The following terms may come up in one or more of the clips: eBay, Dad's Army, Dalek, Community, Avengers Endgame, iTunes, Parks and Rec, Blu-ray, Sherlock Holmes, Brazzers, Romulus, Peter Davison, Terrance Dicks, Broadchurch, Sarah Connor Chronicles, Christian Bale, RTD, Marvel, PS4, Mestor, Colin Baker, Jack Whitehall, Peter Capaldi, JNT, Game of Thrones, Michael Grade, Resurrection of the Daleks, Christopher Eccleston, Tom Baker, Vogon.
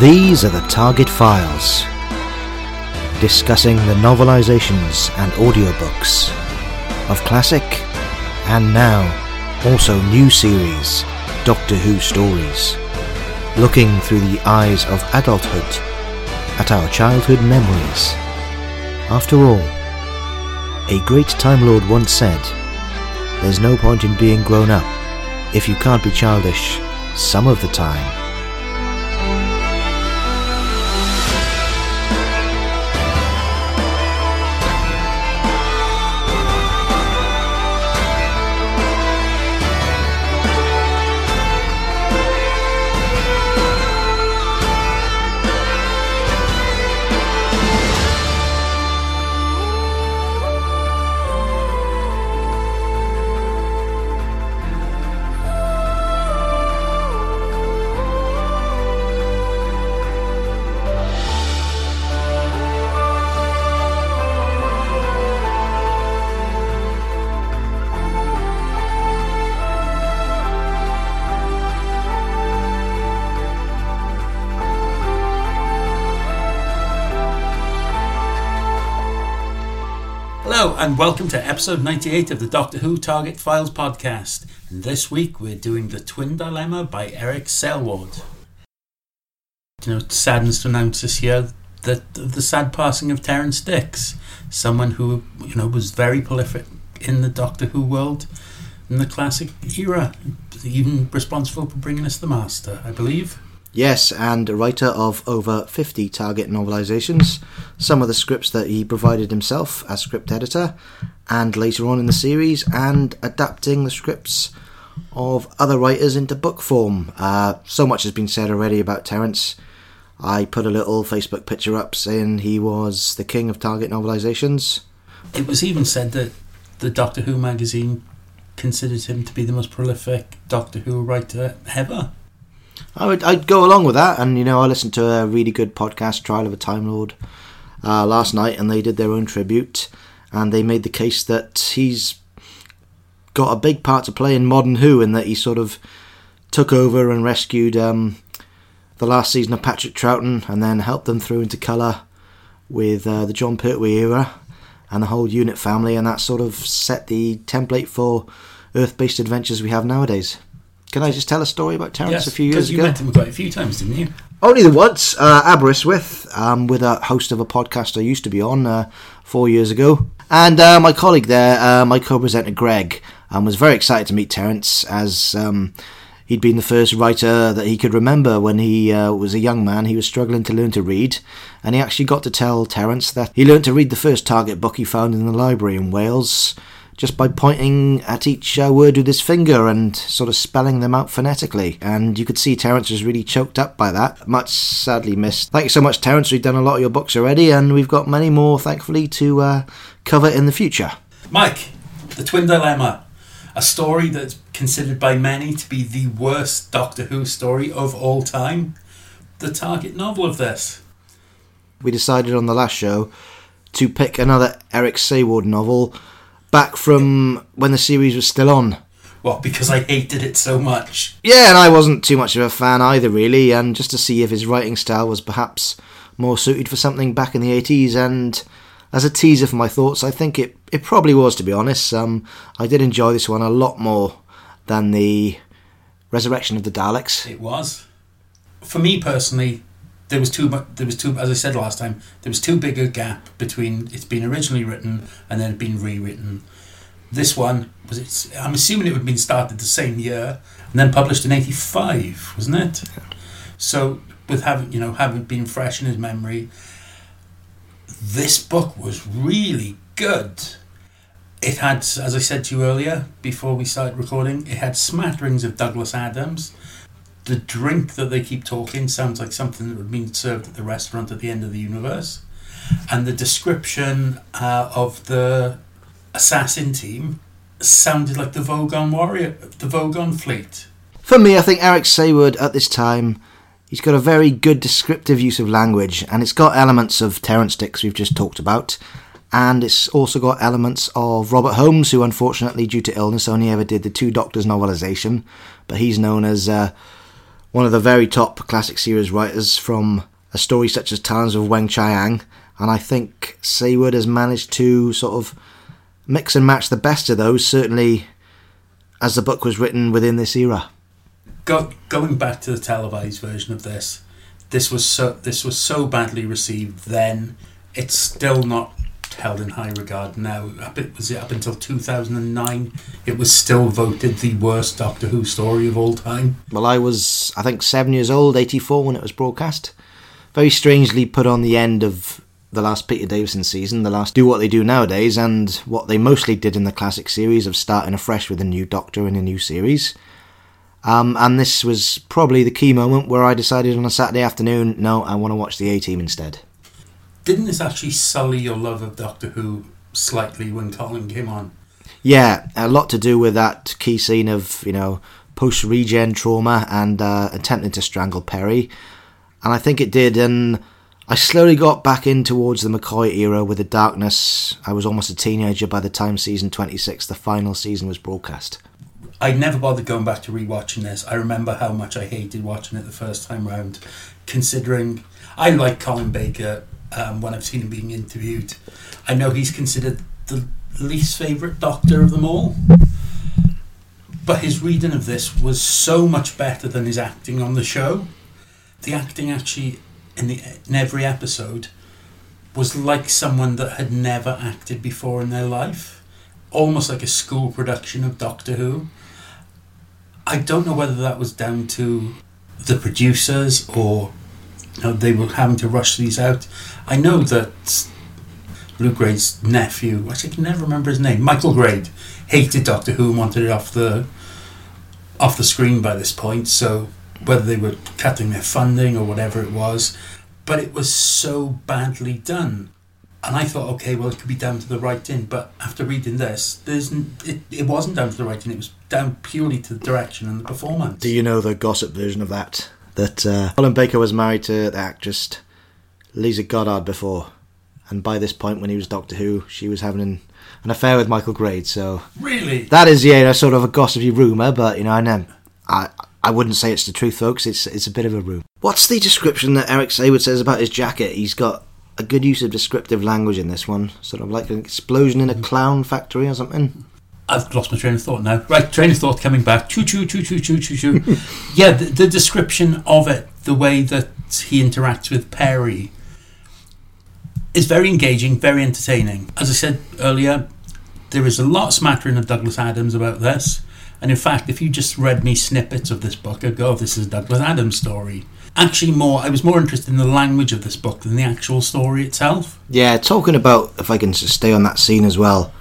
These are the Target Files, discussing the novelizations and audiobooks of classic and now also new series Doctor Who stories, looking through the eyes of adulthood at our childhood memories. After all, a great Time Lord once said, "There's no point in being grown up if you can't be childish some of the time." And welcome to episode 98 of the Doctor Who Target Files podcast. And this week we're doing The Twin Dilemma by Eric Saward. You know, it saddens to announce this year that the sad passing of Terrance Dicks, someone who, you know, was very prolific in the Doctor Who world in the classic era, even responsible for bringing us The Master, I believe. Yes, and a writer of over 50 Target novelizations, some of the scripts that he provided himself as script editor, and later on in the series, and adapting the scripts of other writers into book form. So much has been said already about Terrance. I put a little Facebook picture up saying he was the king of Target novelizations. It was even said that the Doctor Who magazine considered him to be the most prolific Doctor Who writer ever. I'd go along with that, and you know, I listened to a really good podcast, Trial of a Time Lord, last night, and they did their own tribute, and they made the case that he's got a big part to play in modern Who, and that he sort of took over and rescued the last season of Patrick Troughton, and then helped them through into colour with the John Pertwee era and the whole Unit family, and that sort of set the template for Earth-based adventures we have nowadays. Can I just tell a story about Terrance? Yes, a few years ago? Because you met him quite a few times, didn't you? Only once, Aberystwyth, with a host of a podcast I used to be on 4 years ago. And my colleague there, my co-presenter Greg, was very excited to meet Terrance, as he'd been the first writer that he could remember when he was a young man. He was struggling to learn to read, and he actually got to tell Terrance that he learned to read the first Target book he found in the library in Wales, just by pointing at each word with his finger and sort of spelling them out phonetically. And you could see Terrance was really choked up by that. Much sadly missed. Thank you so much, Terrance. We've done a lot of your books already, and we've got many more, thankfully, to cover in the future. Mike, The Twin Dilemma. A story that's considered by many to be the worst Doctor Who story of all time. The target novel of this. We decided on the last show to pick another Eric Saward novel, back from when the series was still on. Well, because I hated it so much. Yeah, and I wasn't too much of a fan either, really, and just to see if his writing style was perhaps more suited for something back in the 80s, and as a teaser for my thoughts, I think it probably was, to be honest. I did enjoy this one a lot more than the Resurrection of the Daleks. It was. For me, personally, there was too, as I said last time, there was too big a gap between it's been originally written and then it been rewritten. This one was, I'm assuming it would have been started the same year and then published in 85, wasn't it? Yeah. So with having been fresh in his memory, this book was really good. It had, as I said to you earlier before we started recording, it had smatterings of Douglas Adams. The drink that they keep talking sounds like something that would have been served at the restaurant at the end of the universe. And the description of the assassin team sounded like the Vogon fleet. For me, I think Eric Saward at this time, he's got a very good descriptive use of language, and it's got elements of Terrance Dicks we've just talked about, and it's also got elements of Robert Holmes, who unfortunately, due to illness, only ever did the two Doctors novelisation, but he's known as one of the very top classic series writers from a story such as Talons of Weng Chiang, and I think Saward has managed to sort of mix and match the best of those, certainly as the book was written within this era. Going back to the televised version of this, this was so badly received then, it's still not held in high regard now. Was it up until 2009? It was still voted the worst Doctor Who story of all time. Well, I was, I think, 7 years old, 84, when it was broadcast. Very strangely put on the end of the last Peter Davison season, the last Do What They Do Nowadays, and what they mostly did in the classic series of starting afresh with a new Doctor in a new series. And this was probably the key moment where I decided on a Saturday afternoon, no, I want to watch the A-Team instead. Didn't this actually sully your love of Doctor Who slightly when Colin came on? Yeah, a lot to do with that key scene of, you know, post-regen trauma and attempting to strangle Peri. And I think it did, and I slowly got back in towards the McCoy era with The Darkness. I was almost a teenager by the time season 26, the final season, was broadcast. I never bothered going back to rewatching this. I remember how much I hated watching it the first time round, considering I like Colin Baker. When I've seen him being interviewed, I know he's considered the least favourite Doctor of them all, but his reading of this was so much better than his acting on the show. The acting actually in every episode was like someone that had never acted before in their life, almost like a school production of Doctor Who. I don't know whether that was down to the producers or they were having to rush these out. I know that Luke Grade's nephew, I can never remember his name, Michael Grade, hated Doctor Who and wanted it off the screen by this point, so whether they were cutting their funding or whatever it was, but it was so badly done. And I thought, okay, well, it could be down to the writing, but after reading this, it wasn't down to the writing, it was down purely to the direction and the performance. Do you know the gossip version of that? That Colin Baker was married to the actress Lisa Goddard before, and by this point when he was Doctor Who, she was having an affair with Michael Grade, so... Really? That is, sort of a gossipy rumour, but, I wouldn't say it's the truth, folks. It's a bit of a rumour. What's the description that Eric Saward says about his jacket? He's got a good use of descriptive language in this one, sort of like an explosion in a clown factory or something. I've lost my train of thought now. Right, train of thought coming back. Choo-choo-choo-choo-choo-choo-choo. Yeah, the description of it, the way that he interacts with Peri, is very engaging, very entertaining. As I said earlier, there is a lot of smattering of Douglas Adams about this. And in fact, if you just read me snippets of this book, I'd go, this is a Douglas Adams story. Actually, I was more interested in the language of this book than the actual story itself. Yeah, talking about, if I can just stay on that scene as well,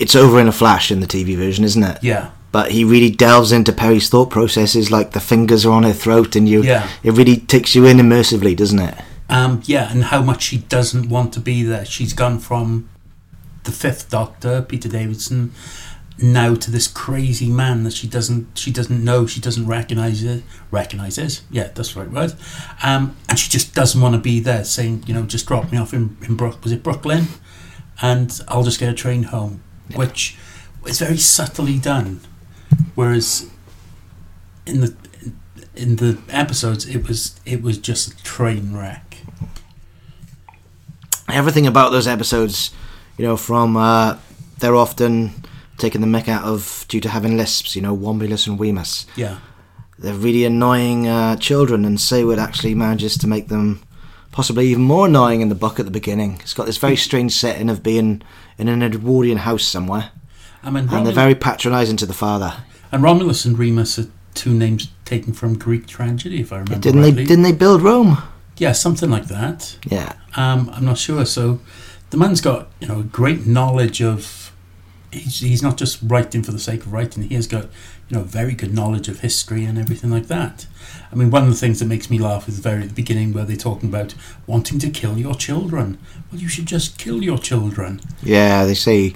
it's over in a flash in the TV version, isn't it? Yeah. But he really delves into Peri's thought processes, like the fingers are on her throat, and it really takes you in immersively, doesn't it? Yeah, and how much she doesn't want to be there. She's gone from the fifth Doctor, Peter Davison, now to this crazy man that she doesn't know, she doesn't recognise it. Yeah, that's the right word. And she just doesn't want to be there, saying, just drop me off in Brooklyn, and I'll just get a train home. Yeah. Which is very subtly done, whereas in the episodes it was just a train wreck. Everything about those episodes, from they're often taking the mick out of due to having lisps, Wombulus and Wemus. Yeah, they're really annoying children, and Saward actually manages to make them possibly even more annoying in the book at the beginning. It's got this very strange setting of being in an Edwardian house somewhere. And they're very patronising to the father. And Romulus and Remus are two names taken from Greek tragedy, if I remember rightly. Didn't they build Rome? Yeah, something like that. Yeah. I'm not sure. So the man's got, great knowledge of... He's not just writing for the sake of writing. He has got, very good knowledge of history and everything like that. I mean, one of the things that makes me laugh is very at the beginning where they're talking about wanting to kill your children. Well, you should just kill your children. Yeah, they say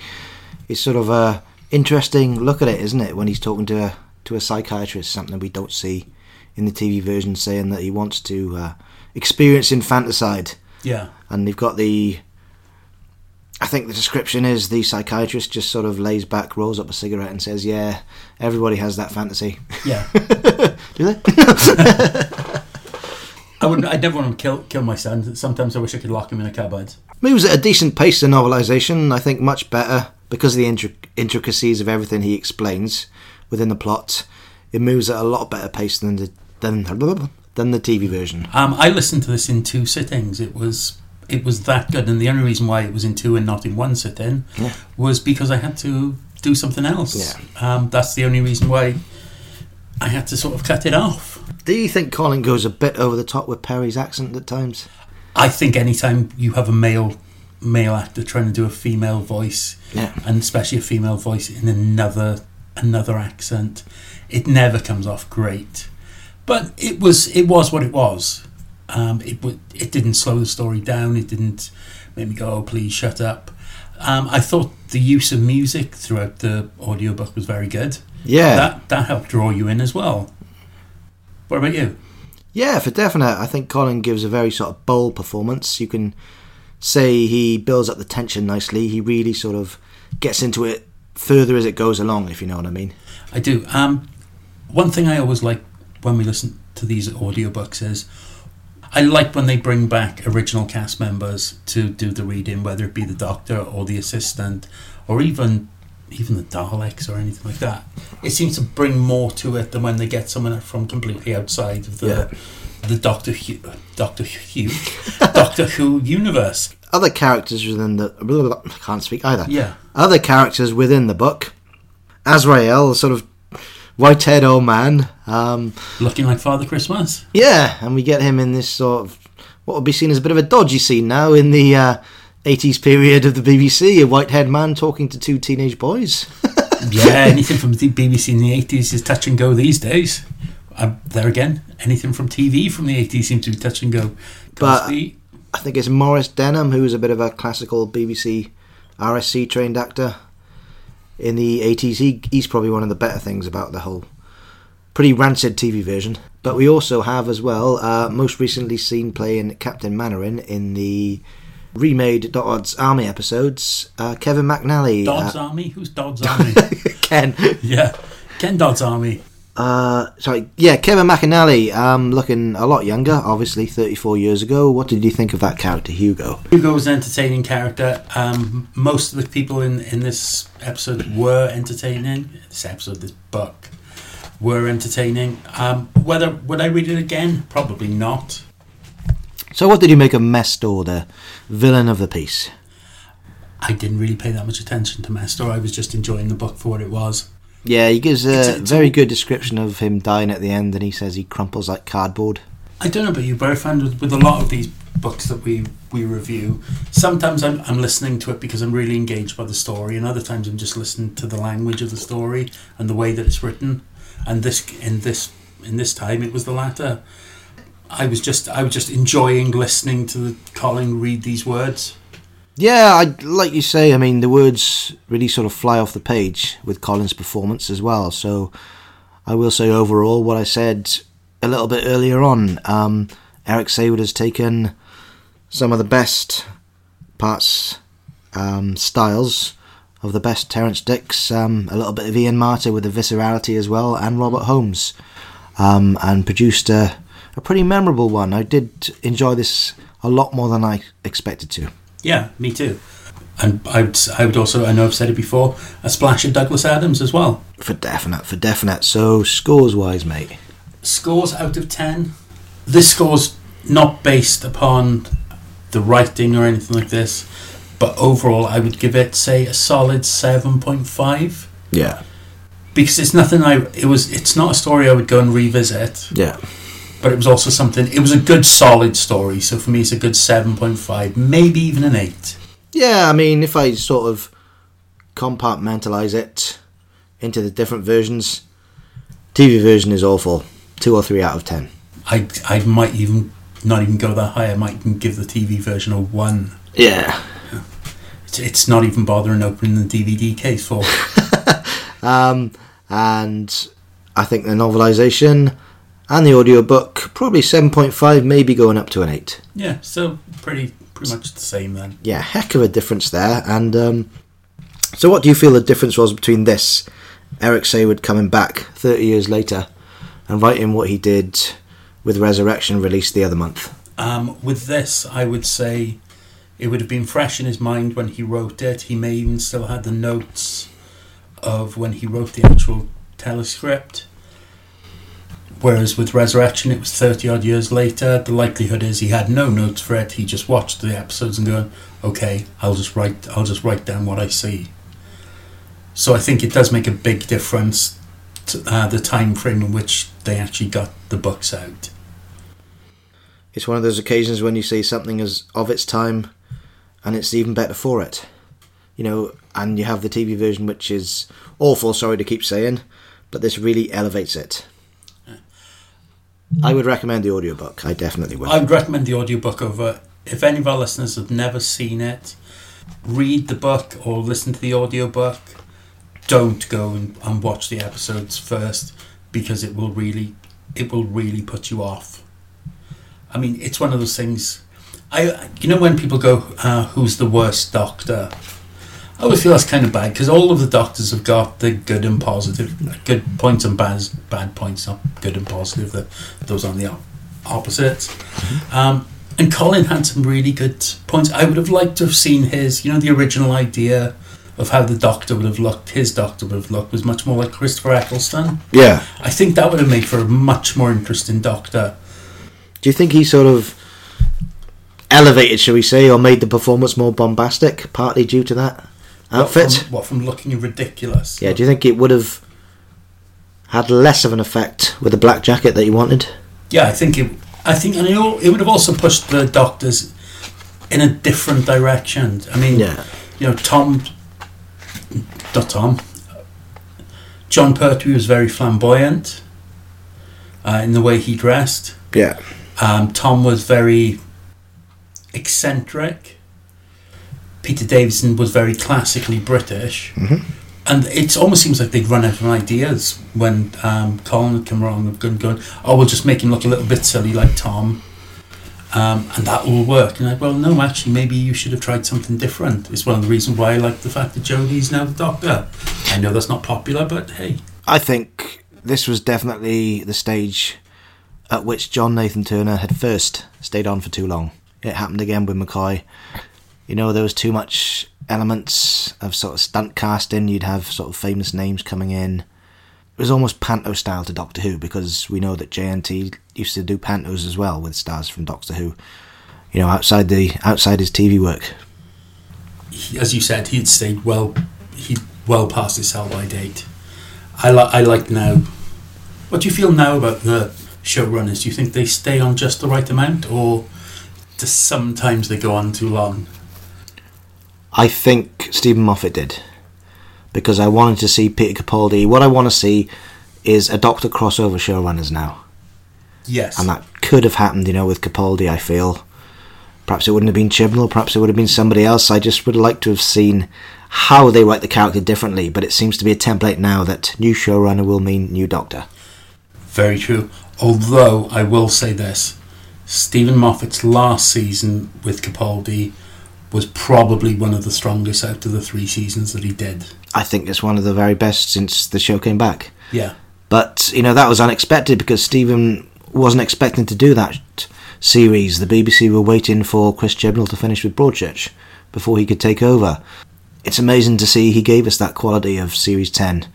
it's sort of a interesting look at it, isn't it? When he's talking to a psychiatrist, something we don't see in the TV version, saying that he wants to experience infanticide. Yeah, and they've got the I think the description is the psychiatrist just sort of lays back, rolls up a cigarette and says, yeah, everybody has that fantasy. Yeah. Do they? I'd never want to kill my son. Sometimes I wish I could lock him in a cupboard. Moves at a decent pace, the novelisation. I think much better because of the intricacies of everything he explains within the plot. It moves at a lot better pace than the TV version. I listened to this in two sittings. It was that good, and the only reason why it was in two and not in one sitting was because I had to do something else. Yeah. That's the only reason why I had to sort of cut it off. Do you think Colin goes a bit over the top with Peri's accent at times? I think any time you have a male actor trying to do a female voice, and especially a female voice in another accent, it never comes off great. But it was what it was. It didn't slow the story down. It didn't make me go, oh, please shut up. I thought the use of music throughout the audiobook was very good. Yeah. That helped draw you in as well. What about you? Yeah, for definite. I think Colin gives a very sort of bold performance. You can say he builds up the tension nicely. He really sort of gets into it further as it goes along, if you know what I mean. I do. One thing I always like when we listen to these audiobooks is I like when they bring back original cast members to do the reading, whether it be the Doctor or the Assistant or even the Daleks or anything like that. It seems to bring more to it than when they get someone from completely outside of the Doctor Who universe. Other characters within the I can't speak either. Yeah. Other characters within the book. Azrael, sort of white-haired old man. Looking like Father Christmas. Yeah, and we get him in this sort of what would be seen as a bit of a dodgy scene now in the 80s period of the BBC, a white-haired man talking to two teenage boys. Yeah, anything from the BBC in the 80s is touch and go these days. There again, anything from TV from the 80s seems to be touch and go. But I think it's Maurice Denham, who is a bit of a classical BBC RSC-trained actor. In the 80s, he's probably one of the better things about the whole pretty rancid TV version. But we also have as well, most recently seen playing Captain Manorin in the remade Dad's Army episodes, Kevin McNally. Dad's Army? Who's Dad's Army? Ken. Yeah, Ken Dad's Army. Kevin McNally, looking a lot younger, obviously 34 years ago. What did you think of that character, Hugo? Hugo was an entertaining character. Most of the people in this episode were entertaining. This book were entertaining. Whether would I read it again? Probably not. So what did you make of Mestor, the villain of the piece? I didn't really pay that much attention to Mestor. I was just enjoying the book for what it was. Yeah, he gives a very good description of him dying at the end, and he says he crumples like cardboard. I don't know about you, but I find with a lot of these books that we review, sometimes I'm listening to it because I'm really engaged by the story, and other times I'm just listening to the language of the story and the way that it's written. And this time, it was the latter. I was just enjoying listening to Colin read these words. Yeah, like you say, I mean, the words really sort of fly off the page with Colin's performance as well. So I will say overall what I said a little bit earlier on. Eric Saward has taken some of the best parts, styles of the best Terrance Dicks, a little bit of Ian Marter with the viscerality as well, and Robert Holmes, and produced a pretty memorable one. I did enjoy this a lot more than I expected to. Yeah, me too. And I would also, I know I've said it before, a splash of Douglas Adams as well. For definite. So, scores-wise, mate? Scores out of 10. This score's not based upon the writing or anything like this, but overall I would give it, say, a solid 7.5. Yeah. Because it's nothing it's not a story I would go and revisit. Yeah. But it was also something, it was a good solid story, so for me it's a good 7.5, maybe even an 8. Yeah, I mean, if I sort of compartmentalise it into the different versions, TV version is awful, 2 or 3 out of 10. I might even, not even go that high, I might even give the TV version a 1. Yeah. It's not even bothering opening the DVD case for. And I think the novelisation and the audiobook, probably 7.5, maybe going up to an 8. Yeah, so pretty pretty much the same then. Yeah, heck of a difference there. And so what do you feel the difference was between this, Eric Saward coming back 30 years later and writing what he did with Resurrection, released the other month? With this, I would say it would have been fresh in his mind when he wrote it. He may even still had the notes of when he wrote the actual telescript. Whereas with Resurrection, it was 30-odd years later. The likelihood is he had no notes for it. He just watched the episodes and going, okay, I'll just write down what I see. So I think it does make a big difference to, the time frame in which they actually got the books out. It's one of those occasions when you see something as of its time and it's even better for it. You know, and you have the TV version, which is awful, sorry to keep saying, but this really elevates it. I would recommend the audiobook. I definitely will. I would recommend the audiobook over... If any of our listeners have never seen it, read the book or listen to the audiobook. Don't go and watch the episodes first, because it will really put you off. I mean, it's one of those things... You know when people go, who's the worst doctor? I always feel that's kind of bad, because all of the doctors have got the good and positive, good points and bad points, not good and positive, those on the opposites. And Colin had some really good points. I would have liked to have seen his, you know, the original idea of how the doctor would have looked, was much more like Christopher Eccleston. Yeah. I think that would have made for a much more interesting doctor. Do you think he sort of elevated, shall we say, or made the performance more bombastic, partly due to that outfit? From looking ridiculous? Yeah, do you think it would have had less of an effect with the black jacket that he wanted? Yeah, I think it would have also pushed the doctors in a different direction. I mean, yeah. You know, John Pertwee was very flamboyant in the way he dressed. Yeah. Tom was very eccentric. Peter Davison was very classically British. Mm-hmm. And it almost seems like they'd run out of ideas when Colin had come along and going, oh, we'll just make him look a little bit silly like Tom, and that will work. And well, no, actually, maybe you should have tried something different. It's one of the reasons why I like the fact that Jodie's now the Doctor. I know that's not popular, but hey. I think this was definitely the stage at which John Nathan Turner had first stayed on for too long. It happened again with McCoy. You know, there was too much elements of sort of stunt casting. You'd have sort of famous names coming in. It was almost panto style to Doctor Who, because we know that JNT used to do pantos as well with stars from Doctor Who, you know, outside his TV work. As you said, he'd stayed well past his sell-by date. I like now. What do you feel now about the showrunners? Do you think they stay on just the right amount, or does sometimes they go on too long? I think Stephen Moffat did, because I wanted to see Peter Capaldi. What I want to see is a Doctor crossover showrunners now. Yes. And that could have happened, you know, with Capaldi, I feel. Perhaps it wouldn't have been Chibnall, perhaps it would have been somebody else. I just would like to have seen how they write the character differently, but it seems to be a template now that new showrunner will mean new Doctor. Very true. Although, I will say this, Stephen Moffat's last season with Capaldi was probably one of the strongest out of the three seasons that he did. I think it's one of the very best since the show came back. Yeah. But, you know, that was unexpected, because Stephen wasn't expecting to do that series. The BBC were waiting for Chris Chibnall to finish with Broadchurch before he could take over. It's amazing to see he gave us that quality of Series 10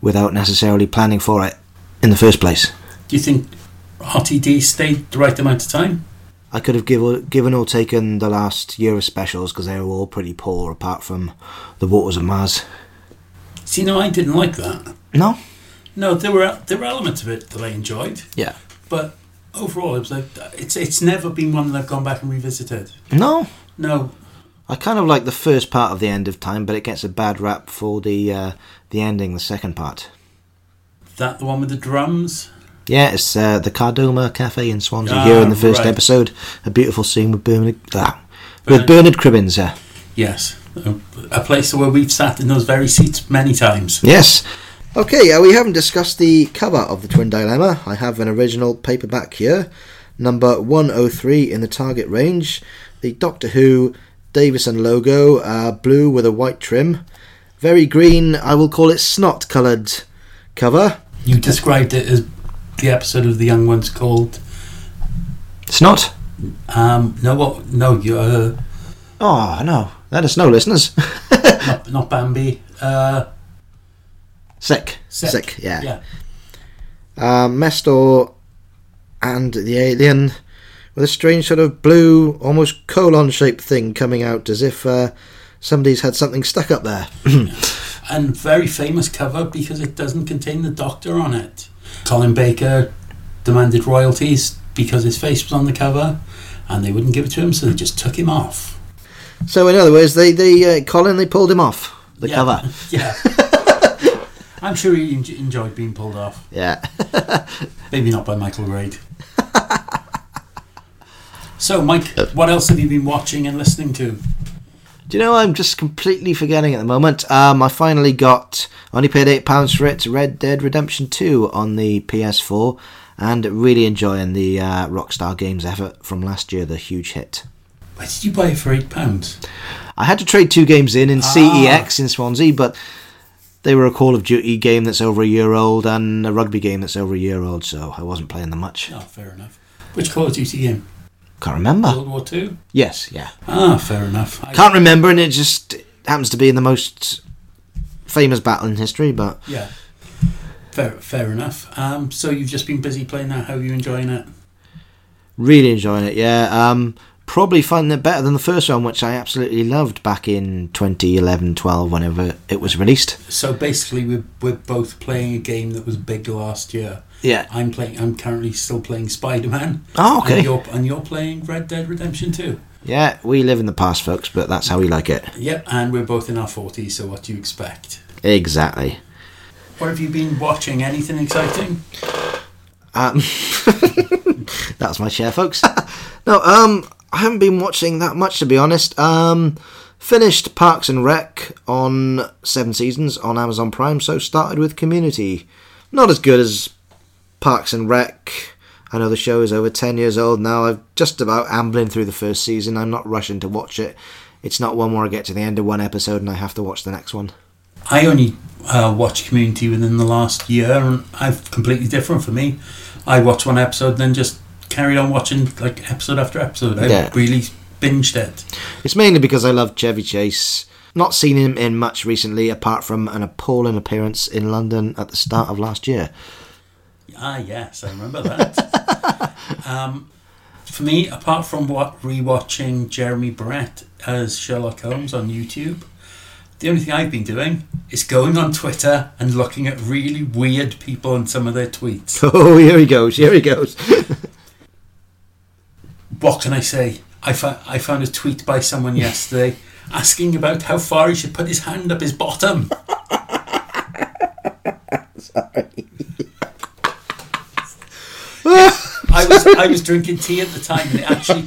without necessarily planning for it in the first place. Do you think RTD stayed the right amount of time? I could have given or taken the last year of specials, because they were all pretty poor, apart from The Waters of Mars. See, no, I didn't like that. No? No, there were elements of it that I enjoyed. Yeah. But overall, it was like, it's never been one that I've gone back and revisited. No? No. I kind of like the first part of The End of Time, but it gets a bad rap for the ending, the second part. That the one with the drums? Yeah, it's the Cardoma Cafe in Swansea here in the first episode. A beautiful scene with Bernard Cribbins. Yeah. Yes, a place where we've sat in those very seats many times. Yes. Okay, we haven't discussed the cover of The Twin Dilemma. I have an original paperback here, number 103 in the Target range. The Doctor Who Davison logo, blue with a white trim. Very green, I will call it snot-coloured cover. You described it as the episode of The Young Ones called... Snot? Oh, no. Let us know, listeners. not Bambi. Sick, yeah. Mestor and the alien with a strange sort of blue, almost colon-shaped thing coming out as if... somebody's had something stuck up there. And very famous cover because it doesn't contain the Doctor on it. Colin Baker demanded royalties because his face was on the cover and they wouldn't give it to him, so they just took him off. So in other words, they pulled him off the cover. Yeah. I'm sure he enjoyed being pulled off. Yeah. Maybe not by Michael Grade. So, Mike, what else have you been watching and listening to? Do you know, I'm just completely forgetting at the moment. I finally only paid £8 for it, Red Dead Redemption 2 on the PS4, and really enjoying the Rockstar Games effort from last year, the huge hit. Why did you buy it for £8? I had to trade two games in CEX in Swansea, but they were a Call of Duty game that's over a year old and a rugby game that's over a year old, so I wasn't playing them much. Oh, fair enough. Which Call of Duty game? Can't remember. World War II? Yes, yeah. Ah, fair enough. Can't remember, and it just happens to be in the most famous battle in history, but... Yeah, fair enough. So you've just been busy playing that. How are you enjoying it? Really enjoying it, yeah. Probably finding it better than the first one, which I absolutely loved back in 2011-12, whenever it was released. So basically, we're both playing a game that was big last year. Yeah, I'm currently still playing Spider-Man. Oh, okay. And you're playing Red Dead Redemption 2. Yeah, we live in the past, folks, but that's how we like it. Yep, and we're both in our 40s, so what do you expect? Exactly. What have you been watching? Anything exciting? That was my share, folks. No, I haven't been watching that much, to be honest. Finished Parks and Rec on 7 seasons on Amazon Prime, so started with Community. Not as good as Parks and Rec. I know the show is over 10 years old now. I'm just about ambling through the first season. I'm not rushing to watch it. It's not one where I get to the end of one episode and I have to watch the next one. I only watched Community within the last year, and I've completely different for me. I watched one episode and then just carried on watching like episode after episode. I really binged it. It's mainly because I love Chevy Chase. Not seen him in much recently apart from an appalling appearance in London at the start of last year. Ah yes, I remember that. For me, apart from rewatching Jeremy Brett as Sherlock Holmes on YouTube, the only thing I've been doing is going on Twitter and looking at really weird people and some of their tweets. Oh, here he goes. What can I say? I found a tweet by someone yesterday asking about how far he should put his hand up his bottom. Sorry. I was drinking tea at the time, and it actually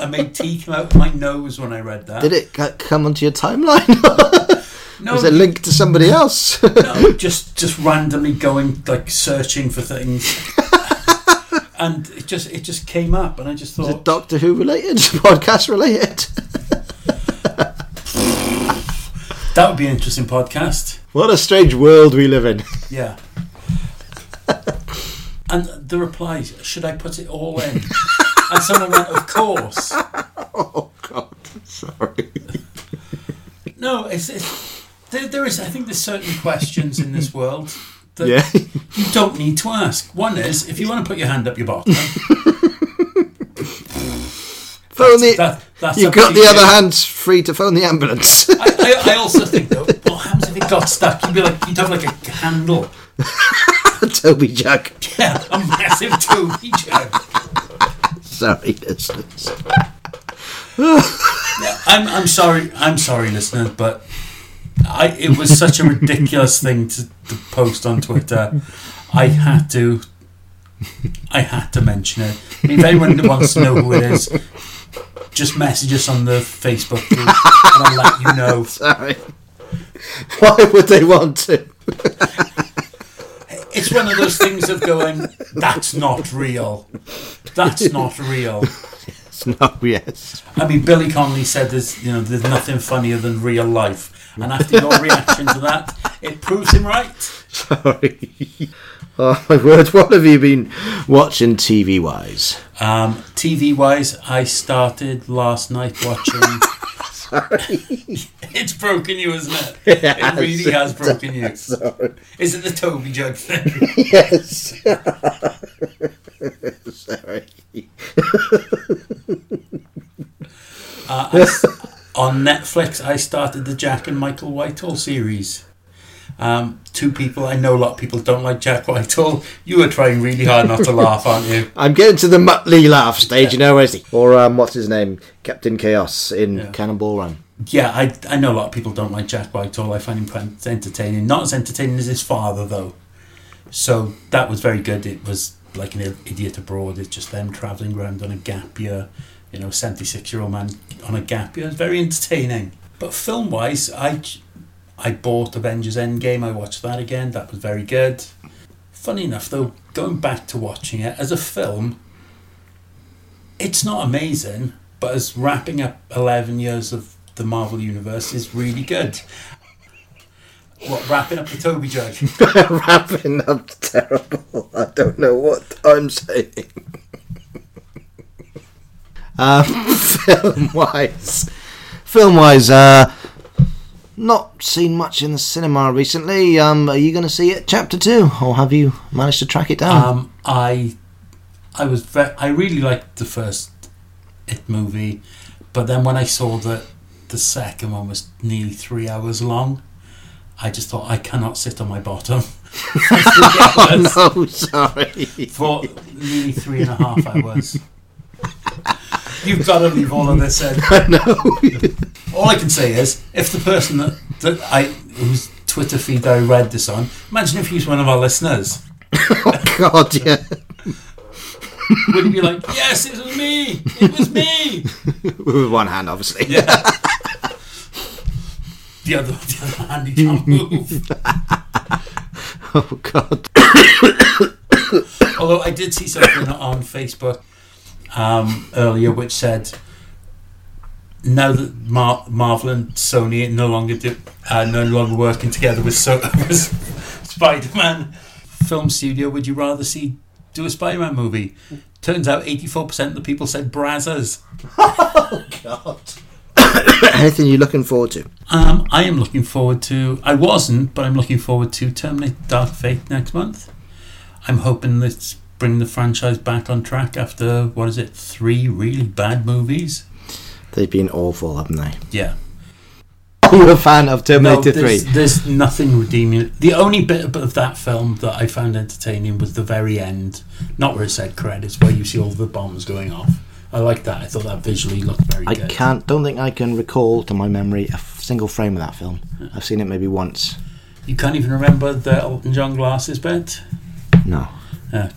I made tea come out of my nose when I read that. Did it come onto your timeline? No. Was it linked to somebody else? No, just randomly going like searching for things. And it just came up, and I just thought... Is it Doctor Who related? Podcast related? That would be an interesting podcast. What a strange world we live in. Yeah. And the replies, should I put it all in? And someone went, of course. Oh, God, sorry. No, there is. I think there's certain questions in this world that you don't need to ask. One is, if you want to put your hand up your bottom... You've got the other hand free to phone the ambulance. I also think, though, what happens if it got stuck? You'd have like a handle... Toby jug. Yeah, a massive Toby jug. Sorry, listeners. Yeah, I'm sorry, listeners, but it was such a ridiculous thing to post on Twitter. I had to mention it. I mean, if anyone wants to know who it is, just message us on the Facebook group and I'll let you know. Sorry. Why would they want to? It's one of those things of going, that's not real. That's not real. Yes. snow, yes. I mean, Billy Connolly said there's nothing funnier than real life. And after your reaction to that, it proves him right. Sorry. Oh, my word. What have you been watching TV-wise? TV-wise, I started last night watching... It's broken you, isn't it? It really has broken you. Sorry. Is it the Toby Jug thing? Yes. Sorry. On Netflix, I started the Jack and Michael Whitehall series. Two people, I know a lot of people don't like Jack Whitehall. You are trying really hard not to laugh, aren't you? I'm getting to the Muttley laugh stage, yeah. You know, where's he? Or what's his name? Captain Chaos in Cannonball Run. Yeah, I know a lot of people don't like Jack Whitehall. I find him quite entertaining. Not as entertaining as his father, though. So that was very good. It was like an idiot abroad. It's just them travelling around on a gap year. 76-year-old man on a gap year. It's very entertaining. But film-wise, I bought Avengers Endgame. I watched that again. That was very good. Funny enough, though, going back to watching it, as a film, it's not amazing, but as wrapping up 11 years of the Marvel Universe is really good. What, wrapping up the Toby Judge? Wrapping up terrible. I don't know what I'm saying. Film-wise, not seen much in the cinema recently. Are you going to see it, Chapter 2, or have you managed to track it down? I really liked the first It movie, but then when I saw that the second one was nearly 3 hours long, I just thought, I cannot sit on my bottom. Oh, no, sorry. For nearly 3.5 hours. You've got to leave all of this in. I know. All I can say is, if the person whose Twitter feed I read this on, imagine if he was one of our listeners. Oh, God, yeah. Would he be like, yes, it was me! It was me! With one hand, obviously. Yeah. The other hand, he can't move. Oh, God. Although I did see something on Facebook earlier which said, now that Marvel and Sony are no longer working together with Spider-Man film studio, would you rather do a Spider-Man movie? Turns out 84% of the people said Brazzers. Oh God. Anything you're looking forward to? I'm looking forward to Terminator Dark Fate next month. I'm hoping that bring the franchise back on track after, 3 really bad movies? They've been awful, haven't they? Yeah. I'm a fan of Terminator 3. There's nothing redeeming. The only bit of that film that I found entertaining was the very end, not where it said credits, where you see all the bombs going off. I like that. I thought that visually looked very good. Don't think I can recall to my memory a single frame of that film. Yeah. I've seen it maybe once. You can't even remember the Elton John glasses bit? No.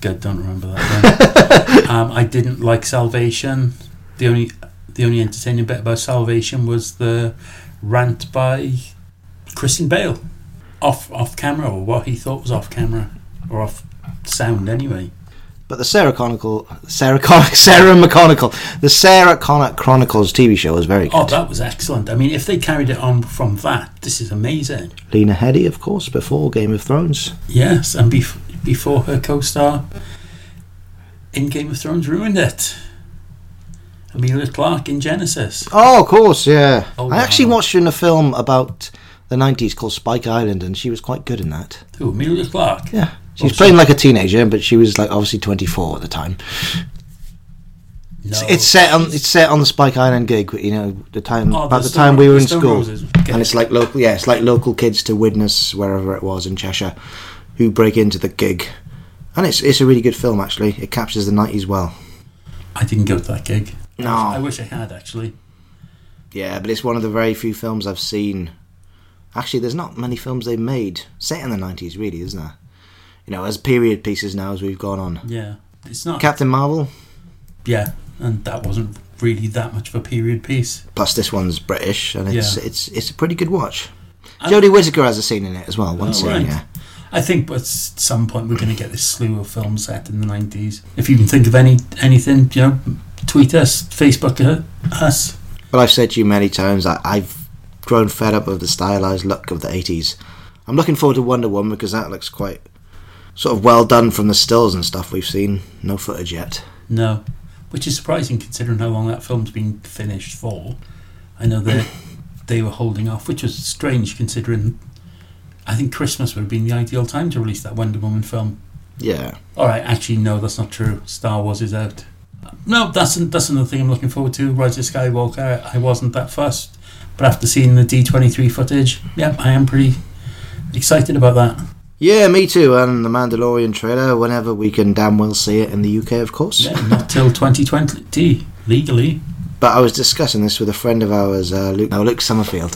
Good, don't remember that. I didn't like Salvation. The only entertaining bit about Salvation was the rant by Christian Bale off camera, or what he thought was off camera or off sound anyway. But the Sarah Connor Chronicles TV show was very good. Oh, that was excellent. I mean, if they carried it on from that, this is amazing. Lena Headey, of course, before Game of Thrones. Yes, and before her co-star in Game of Thrones ruined it. Emilia Clarke in Genesis. Oh, of course, yeah. Oh, I actually watched her in a film about the 90s called Spike Island, and she was quite good in that. Who, Emilia Clarke? Yeah. She was playing like a teenager, but she was like obviously 24 at the time. No. It's set on the Spike Island gig, about the time we were in school. And it's like local, yeah, it's like local kids to witness wherever it was in Cheshire who break into the gig. And it's a really good film, actually. It captures the 90s well. I didn't go to that gig. No. I wish I had, actually. Yeah, but it's one of the very few films I've seen. Actually, there's not many films they've made set in the 90s, really, isn't there? As period pieces now as we've gone on. Yeah. It's not... Captain Marvel? Yeah, and that wasn't really that much of a period piece. Plus this one's British, and it's a pretty good watch. Jodie Whittaker has a scene in it as well, one scene, right. Yeah. I think at some point we're going to get this slew of films set in the 90s. If you can think of anything, tweet us, Facebook us. Well, I've said to you many times that I've grown fed up with the stylised look of the 80s. I'm looking forward to Wonder Woman because that looks quite sort of well done from the stills and stuff we've seen. No footage yet. No, which is surprising considering how long that film's been finished for. I know that they were holding off, which was strange considering I think Christmas would have been the ideal time to release that Wonder Woman film. Yeah. All right, actually, no, that's not true. Star Wars is out. No, that's another thing I'm looking forward to. Rise of Skywalker, I wasn't that fussed. But after seeing the D23 footage, yeah, I am pretty excited about that. Yeah, me too. And the Mandalorian trailer, whenever we can damn well see it in the UK, of course. Yeah, not till 2020, legally. But I was discussing this with a friend of ours, Luke Summerfield.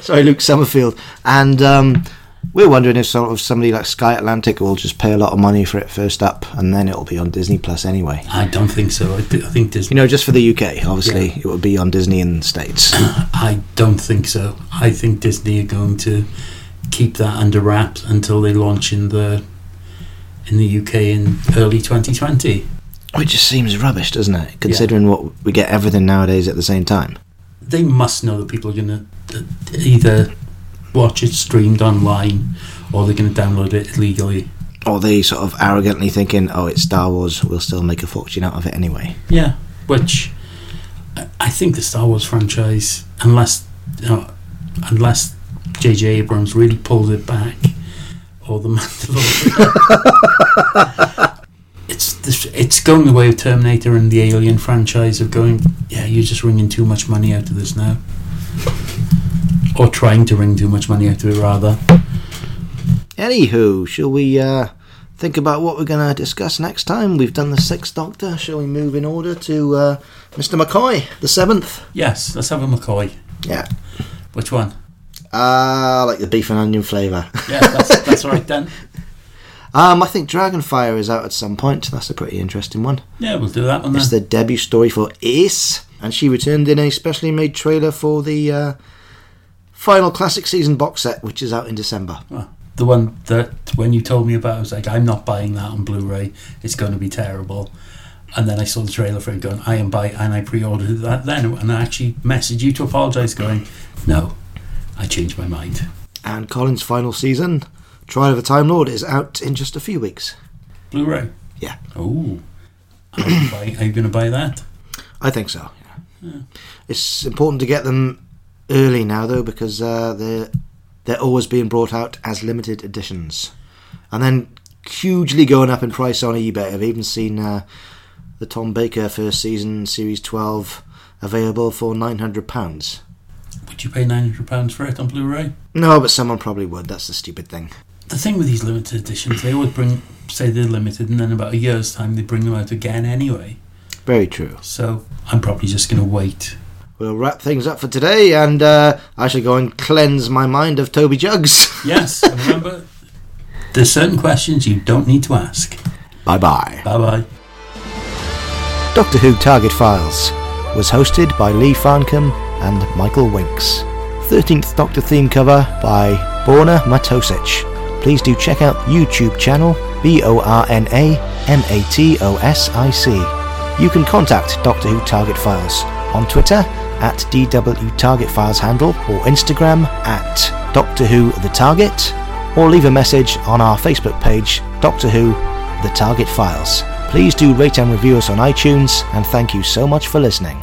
Sorry, Luke Summerfield. And we're wondering if sort of somebody like Sky Atlantic will just pay a lot of money for it first up, and then it'll be on Disney Plus anyway. I don't think so. I think Disney... You know, just for the UK, obviously. Yeah. It will be on Disney in the States. I don't think so. I think Disney are going to keep that under wraps until they launch in the UK in early 2020. Which just seems rubbish, doesn't it? Considering what we get everything nowadays at the same time. They must know that people are going to either watch it streamed online or they're going to download it illegally. Or they sort of arrogantly thinking, oh, it's Star Wars, we'll still make a fortune out of it anyway. Yeah, which I think the Star Wars franchise, unless J.J. Abrams really pulls it back, or The Mandalorian... It's going the way of Terminator and the Alien franchise of going, yeah, you're just wringing too much money out of this now. Or trying to wring too much money out of it, rather. Anywho, shall we think about what we're going to discuss next time? We've done the Sixth Doctor. Shall we move in order to Mr. McCoy, the Seventh? Yes, let's have a McCoy. Yeah. Which one? Like the beef and onion flavour. Yeah, that's right then. I think Dragonfire is out at some point. That's a pretty interesting one. Yeah, we'll do that one then. It's the debut story for Ace, and she returned in a specially made trailer for the final Classic Season box set, which is out in December. Well, the one that, when you told me about, I was like, I'm not buying that on Blu-ray. It's going to be terrible. And then I saw the trailer for it going, I pre-ordered that then, and I actually messaged you to apologise going, no, I changed my mind. And Colin's final season... Trial of the Time Lord is out in just a few weeks. Blu-ray? Yeah. Oh. Are you going to buy that? I think so. Yeah. It's important to get them early now, though, because they're always being brought out as limited editions. And then hugely going up in price on eBay. I've even seen the Tom Baker first season, Series 12, available for £900. Would you pay £900 for it on Blu-ray? No, but someone probably would. That's the stupid thing. The thing with these limited editions, they always say they're limited, and then about a year's time they bring them out again anyway. Very true. So I'm probably just going to wait. We'll wrap things up for today, and I shall go and cleanse my mind of Toby Juggs. Yes, and remember, there's certain questions you don't need to ask. Bye-bye. Bye-bye. Doctor Who Target Files was hosted by Lee Farncombe and Michael Winks. 13th Doctor theme cover by Borna Matosic. Please do check out YouTube channel BornaMatosic. You can contact Doctor Who Target Files on Twitter at DW Target Files handle or Instagram at Doctor Who The Target, or leave a message on our Facebook page Doctor Who The Target Files. Please do rate and review us on iTunes, and thank you so much for listening.